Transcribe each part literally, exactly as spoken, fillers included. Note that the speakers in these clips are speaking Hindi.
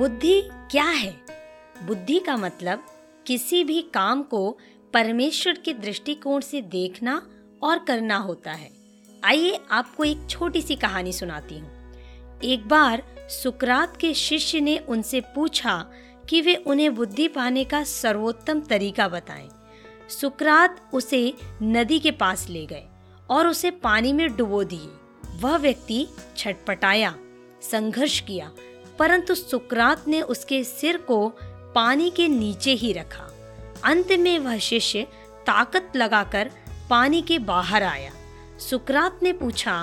बुद्धि क्या है? बुद्धि का मतलब किसी भी काम को परमेश्वर के दृष्टिकोण से देखना और करना होता है। आइए आपको एक छोटी सी कहानी सुनाती हूँ। एक बार सुकरात के शिष्य ने उनसे पूछा कि वे उन्हें बुद्धि पाने का सर्वोत्तम तरीका बताएं। सुकरात उसे नदी के पास ले गए और उसे पानी में डुबो दिए। वह व्यक्ति छटपटाया, संघर्ष किया, परंतु सुकरात ने उसके सिर को पानी के नीचे ही रखा। अंत में वह शिष्य ताकत लगाकर पानी के बाहर आया। सुकरात ने पूछा,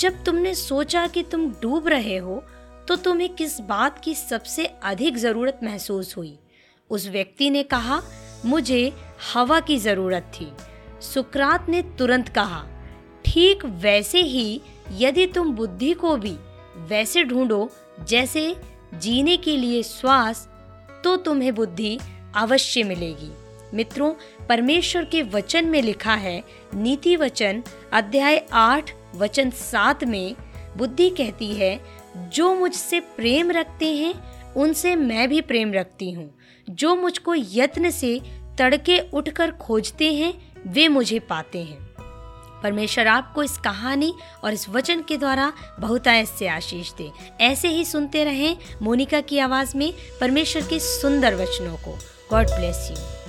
जब तुमने सोचा कि तुम डूब रहे हो तो तुम्हें किस बात की सबसे अधिक ज़रूरत महसूस हुई? उस व्यक्ति ने कहा, मुझे हवा की ज़रूरत थी। सुकरात ने तुरंत कहा, ठीक वैसे ही यदि तुम बुद्धि को भी वैसे ढूंढो जैसे जीने के लिए श्वास, तो तुम्हें बुद्धि अवश्य मिलेगी। मित्रों, परमेश्वर के वचन में लिखा है, नीति वचन अध्याय आठ वचन सात में, बुद्धि कहती है, जो मुझसे प्रेम रखते हैं उनसे मैं भी प्रेम रखती हूँ, जो मुझको यत्न से तड़के उठकर खोजते हैं वे मुझे पाते हैं। परमेश्वर आपको इस कहानी और इस वचन के द्वारा बहुतायत से आशीष दे। ऐसे ही सुनते रहें मोनिका की आवाज़ में परमेश्वर के सुंदर वचनों को। God bless you.